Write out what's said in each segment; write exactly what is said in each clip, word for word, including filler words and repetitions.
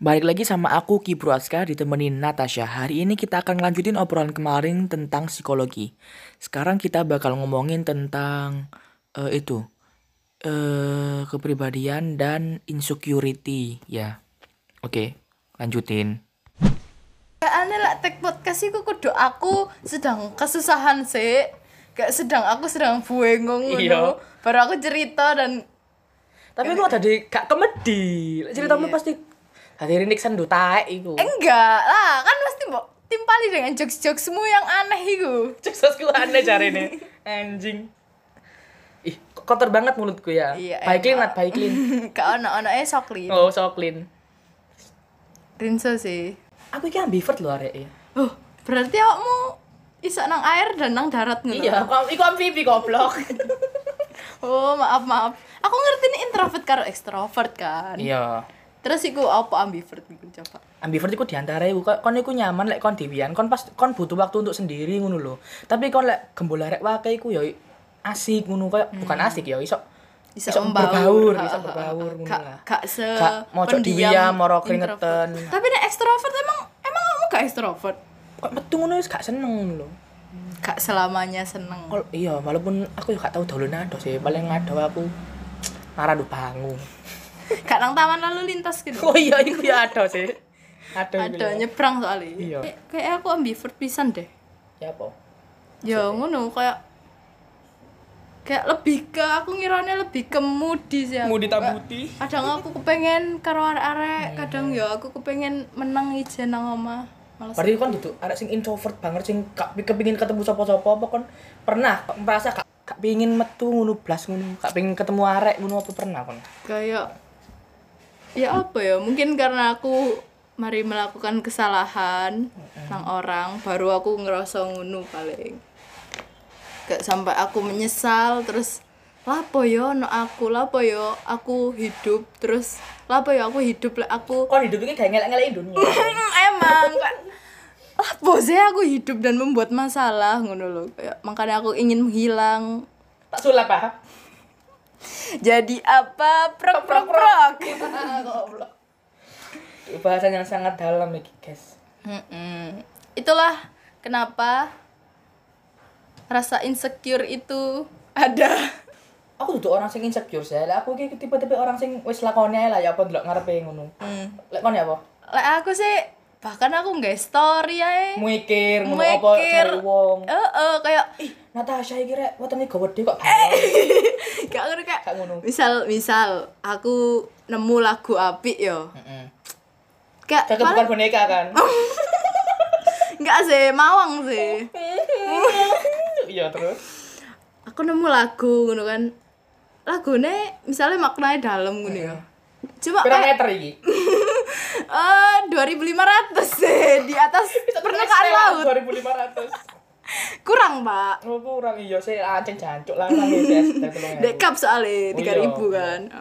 Balik lagi sama aku Kibru Aska ditemenin Natasha. Hari ini kita akan lanjutin obrolan kemarin tentang psikologi. Sekarang kita bakal ngomongin tentang uh, itu uh, kepribadian dan insecurity ya. Oke, lanjutin. Aneh lah tek podcast iku kudu aku sedang kesusahan sih. Kayak sedang aku sedang buengong ngono. Baru aku cerita dan tapi aku ada di gak komedi. Ceritamu pasti hadirin Nixon do taek iku. Enggak lah, kan pasti mbok timpali dengan jokes-jokesmu yang aneh iku. Jokesku aneh jarene. Anjing. Ih, kotor banget mulutku ya. Baiklin nat baiklin. Gak ono-onoke soklin. Oh, soklin. Rinso sih. Aku iki ambivert lho areke. Oh, berarti awakmu iso nang air dan nang darat ngono. Iya, aku iku amfibi goblok. Oh, maaf maaf. Aku ngerti nih introvert karo ekstrovert kan. Iya. Terus iku apa ambivert iku coba? Ambivert iku diantare kon iku nyaman lek kon dhewean, kon pas kon butuh waktu untuk sendiri ngono lho. Tapi kon lek gembol arek wae iku ya asik ngono koyo hmm. bukan asik ya iso iso berbaur, iso berbaur ngono lah. Gak se mojok diam, moro keringetan. Tapi nek ekstrovert emang emang kamu gak ekstrovert? Kok metu ngono wis gak seneng lho. Gak selamanya seneng. Oh, iya, walaupun aku gak tau dolanan adoh sih, paling adoh aku maradu bangun. Gak nang taman lalu lintas gitu. Oh iya, iku ya adoh sih. Adoh. Adoh nyebrang soalnya. Iya. Kayak aku ambivert pisan deh. Ya apa? Ya ngono kayak kayak lebih ke aku ngirane lebih ke moody sih. Moody ta putih. Kadang aku kepengen karo arek-arek, hmm. kadang ya aku kepengen menang ijen nang omah. Padahal kan duduk arek sing introvert banget sing gak kepengin ketemu sapa-sapa apa kon pernah merasa gak gak pengin metu ngono blas ngono, gak pengin ketemu arek ngono apa pernah kon? Kayak ya apa ya? Mungkin karena aku mari melakukan kesalahan hmm. nang orang baru aku ngerasa ngono paling. Gak sampai aku menyesal terus lapo yo no aku lapo yo aku hidup terus lapo yo aku hidup lek aku kon hidup iki gak ngelak-ngelakin dunia emang kan lapo sih aku hidup dan membuat masalah ngono lho kayak makanya aku ingin menghilang tak sulap ah jadi apa prok prok prok goblok bahasan yang sangat dalam iki guys heeh itulah kenapa rasa insecure itu ada. Aku duduk orang sing insecure sih. Lah aku iki tipe-tipe orang sing wis lakone lah ya apa ndelok ngarepe ngono. Hmm. Lek kon ya apa? Lek aku sih bahkan aku nggae story ae. Mikir ngono apa cari wong. Heeh, kayak ih Natasha iki rek wetenge gawedhe kok. Gak ngono kak. Gak ngono. Misal misal aku nemu lagu apik yo. Heeh. Kak bukan boneka kan. Enggak sih, mawang sih. Iya terus. Aku nemu lagu ngono kan. Lagune misalnya maknanya dalam ngono ya. Coba parameter iki. Eh dua ribu lima ratus sih di atas permukaan laut. dua ribu lima ratus. Kurang, Pak. Oh, kurang iya sih acen jancuk lah kan wis. Dek cup soalé tiga ribu kan.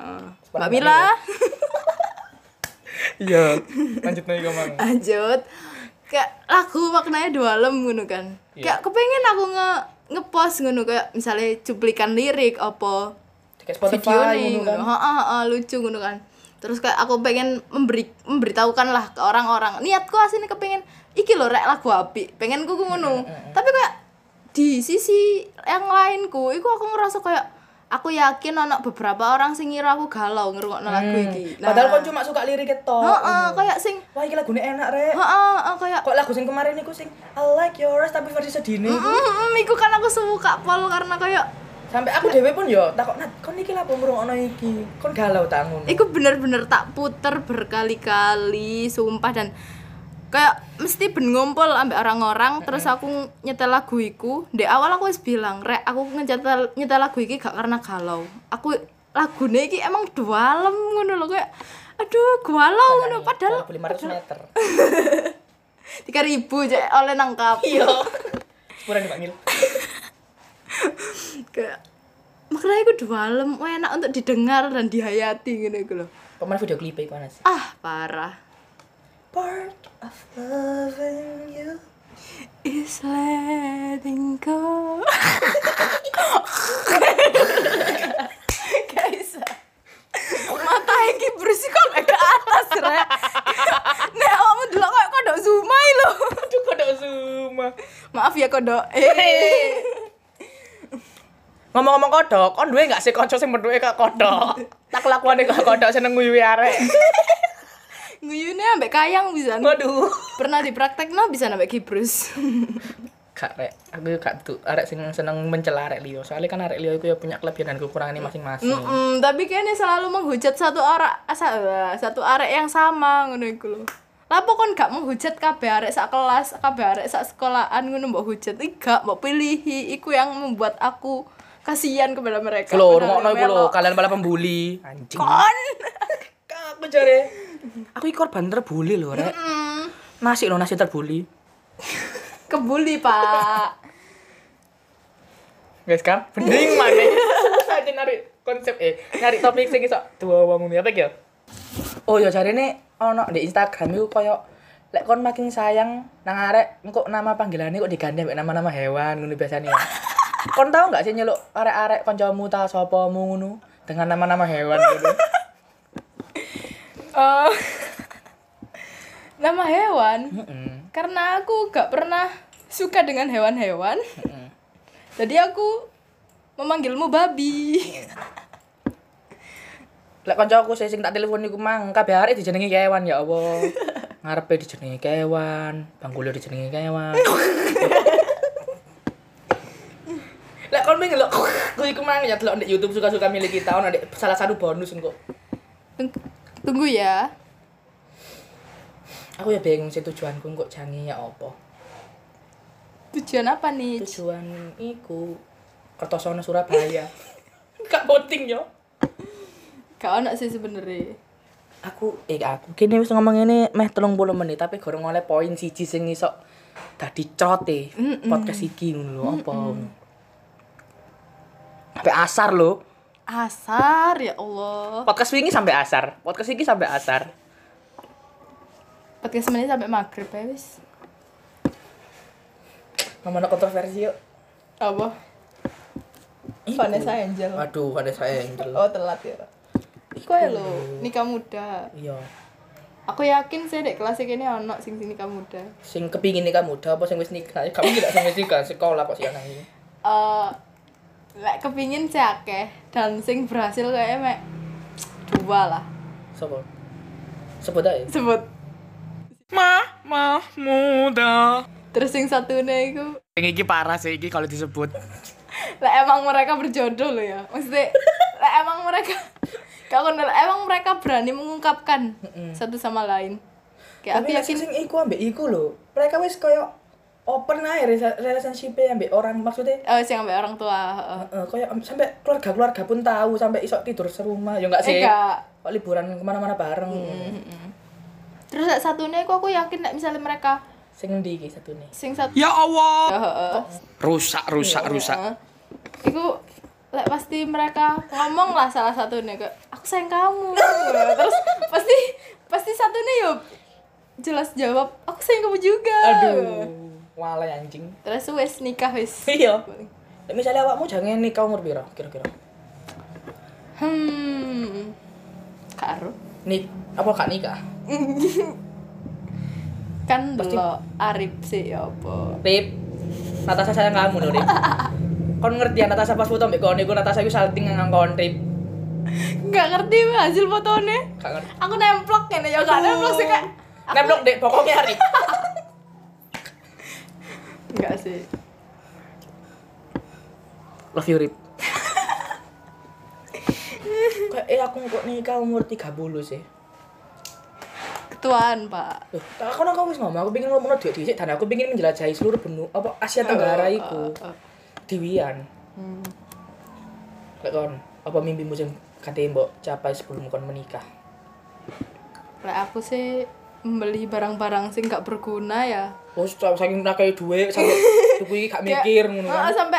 Mbak Mila. Iya, lanjut nih Mang. Lanjut. Kayak lagu maknanya dalem ngono kan. Kayak kepengin aku nge ngepost ngono kayak misalnya cuplikan lirik apa di Spotify ngono kan. Heeh heeh lucu ngono kan. Terus kayak aku pengen memberi memberitahukan lah ke orang-orang. Niatku asline kepengin iki lho rek lagu apik. Pengenku ngono. Tapi kayak di sisi yang lainku iku aku ngerasa kayak aku yakin ana beberapa orang sing ngira aku galau ngrungokno lagu iki. Nah, padahal kon cuma suka liriknya tok. Heeh, kaya sing wah iki lagune enak rek. Heeh, kaya kok lagu sing kemarin iku sing I like yours tapi versi sedine iku. Heeh, iku kan aku suka pol karena kaya sampai aku dhewe pun yo takok nat kon iki lha ngrungokno iki. Kon galau ta ngono. Iku bener-bener tak puter berkali-kali sumpah dan kayak mesti ben ngumpul ambek orang-orang terus aku nyetel lagu iku. Ndek awal aku wis bilang, "Rek, aku nyetel nyetel lagu iki gak karena galau. Aku lagune iki emang dalem ngono lho kayak aduh, galau ngono padahal lima ratus meter. tiga ribu cek oleh nangkap. Iya. Sepurane Mbak Mil. Kayak maknanya aku dalem, enak untuk didengar dan dihayati ngene iku lho. Pemain video klip iku ana sih. Ah, parah. Part of loving you is letting go. Guys, mata rek. Nek awakmu delok kok kodok zumai lho. Aduh kodok zuma. Maaf ya kodok. Eh. Ngomong-ngomong kodok, kon duwe enggak sih kanca sing metuke kak kodok? Tak kelakuane kak kodok seneng nguyuhi arek. Nguyune ambek kayang bisa. Waduh. Pernah dipraktekno bisa ambek kibrus. Kak rek, aku gak tuh arek sing seneng mencela arek liya. Soalnya kan arek liya iku ya punya kelebihan dan kekurangannya masing-masing. Mm-mm, tapi kene selalu menghujat satu orang satu arek yang sama ngono iku lho. Lah apa kon gak menghujat kabeh arek sak kelas, kabeh arek sak sekolahan ngono mbok hujat. Iki gak mbok pilihi, iku yang membuat aku kasihan kepada mereka. Lho, ngono iku lho, kalian malah pembuli. Anjing. Kon. Kak penjare. Aku iki korban terbuli lho, rek. Heeh. Masih lho nasi terbuli. Kebuli, Pak. Guys, kan? Bening mana? Susah aja nyari konsep eh nyari topik sing iso diwawangun apa iki ya? Oh ya jarene ana di Instagram iku koyo lek kon makin sayang nang arek engko nama panggilane kok diganti mek nama-nama hewan ngono biasane. Kon tau enggak sih nyeluk arek-arek kancamu ta sopomu ngono dengan nama-nama hewan gitu. Oh. Nama hewan? Mm-mm. Karena aku gak pernah suka dengan hewan-hewan. Mm-mm. Jadi aku memanggilmu babi. Lek kancaku sing tak telepon iku mang kabeh arek dijenengi kewan ya Allah. Ngarepe dijenengi kewan, bangkule dijenengi kewan. Lek kon ming lho, kuwi iku mang ya delok ndek YouTube suka-suka milik kita ono ndek salah satu bonus engko. Tunggu ya. Aku ya bingung sih tujuanku kok jangi ya apa. Tujuan apa nih? Tujuan iku Kertosono Surabaya. Gak penting yo. Gak ono sih sebenarnya. Aku eh aku kene wis ngomong ngene meh telung puluh menit tapi gorong oleh poin siji sing iso dadi cote podcast iki ngono lho apa. Sampai asar lho. Asar ya Allah. Podcast wingi sampai asar. Podcast iki sampai asar. Podcast menit sampai maghrib ya wis. Ngomongin kontroversi yuk. Apa? Vanessa Angel. Waduh, Vanessa Angel. Oh, telat ya. Iku ya lho, nikah muda. Iya. Aku yakin sih dek kelas ini ono sing sing nikah muda. Sing kepingin nikah muda apa sing wis nikah? Kamu tidak sing wis nikah sekolah kok sih anak ini. Eh, lek kepingin sih akeh dan sing berhasil kayak mek dua lah. Sopo? Sebut ae. Sebut. Mama muda. Terus yang satunya itu yang ini parah sih, ini kalau disebut. Lah emang mereka berjodoh loh ya. Maksudnya lah emang mereka kalau emang mereka berani mengungkapkan mm-hmm. satu sama lain. Kayak aku yakin sing iku ambek iku loh. Mereka wis koyo open ae relationship-e ambek orang maksudnya. Oh, sing ambek orang tua, heeh. Heeh, koyo sampai keluarga-keluarga pun tahu, sampai iso tidur serumah. Ya enggak sih? Enggak. Kok liburan kemana-mana bareng. Mm-hmm. Terus sak satune kok aku yakin nek misalnya mereka sing endi iki satune? Sing satu. Ya Allah. Heeh. Rusak-rusak rusak. Iku lek pasti mereka ngomong lah salah satune kok aku sayang kamu. Terus pasti pasti satune yo jelas jawab aku sayang kamu juga. Aduh. Wale anjing. Terus wis nikah wis. Iya. Lek misale awakmu jange nikah umur piro kira-kira? Hmm. Karo. Nik apa gak nikah? Kan dulu Arif sih ya apa Rip Natasha sayang kamu lho Rip. Kon ngerti ya Natasha pas foto mbak kone gue Natasha itu salting ngang kon Rip. Gak ngerti hasil fotonya. Gak ngerti. Aku nemplok kayaknya ya gak nemplok sih kak. Nemplok deh pokoknya Rip. Enggak sih. Love you Rip. Eh aku kok nikah umur tiga puluh sih. Tuan, Pak. Loh, aku nang wis ngomong, aku pengin ngomongno dhisik dan aku pengin menjelajahi seluruh benua apa Asia Tenggara iku. Uh, uh, uh. Dewian. Hmm. Lek kon, apa mimpimu sing kate mbok capai sebelum kon menikah? Lek aku sih membeli barang-barang sing gak berguna ya. Wes saking nakake dhuwit sampe tuku iki gak mikir ngono. Heeh, sampe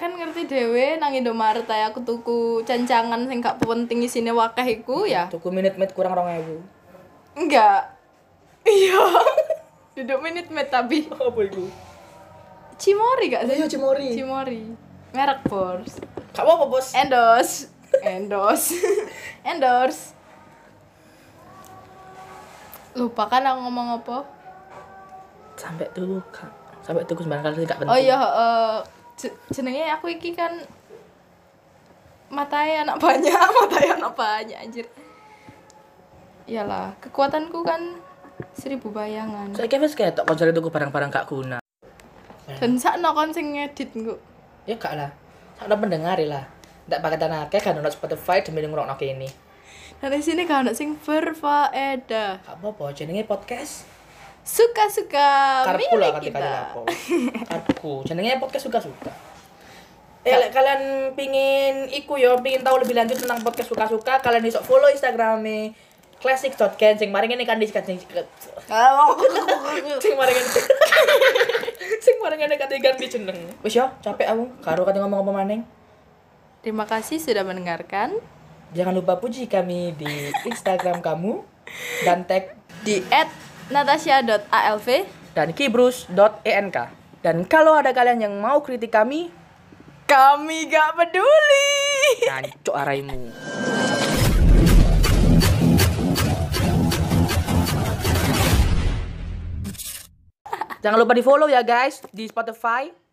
kan ngerti dhewe nang Indomaret ae aku tuku cancangan sing gak penting isine wakeh iku ya. Tuku minit-minit kurang rong ewu. Enggak. Iya. Duduk menit met tapi. Apa itu? Cimory gak sih? Iya, Cimory. Cimory. Merek Bors. Gak apa-apa, Bos. Endorse. Endorse. Endorse. Lupa kan aku ngomong apa? Sampai tuh Kak. Sampai tuh sembarang kali gak penting. Oh iya, uh, jenenge aku iki kan matae anak banyak, matae anak banyak anjir. Iyalah, kekuatanku kan seribu bayangan. Saiki wis ketok konjare tuku barang-barang gak guna. Dan sakno kon sing ngedit engko. Ya gak lah. Sakno pendengar lah. Ndak paketan akeh kan ono Spotify demi ngrungokno kene. Dari sini kan ono sing berfaedah. Gak apa-apa, jenenge podcast suka-suka milik kita. Karepku lah ketika aku. Karepku, jenenge podcast suka-suka. Eh, lek kalian pingin iku yo, pingin tahu lebih lanjut tentang podcast suka-suka, kalian bisa follow Instagram-e classic dot ken sing maring ngene kan dikat sing sing maring sing maring ngene katikan di jeneng. Wis yo, capek aku karo kate ngomong apa maning. Terima kasih sudah mendengarkan. Jangan lupa puji kami di Instagram kamu dan tag di et natasha dot alv dan kibrus dot enk. Dan kalau ada kalian yang mau kritik kami, kami gak peduli. Cancok araimu. Jangan lupa di follow ya guys di Spotify.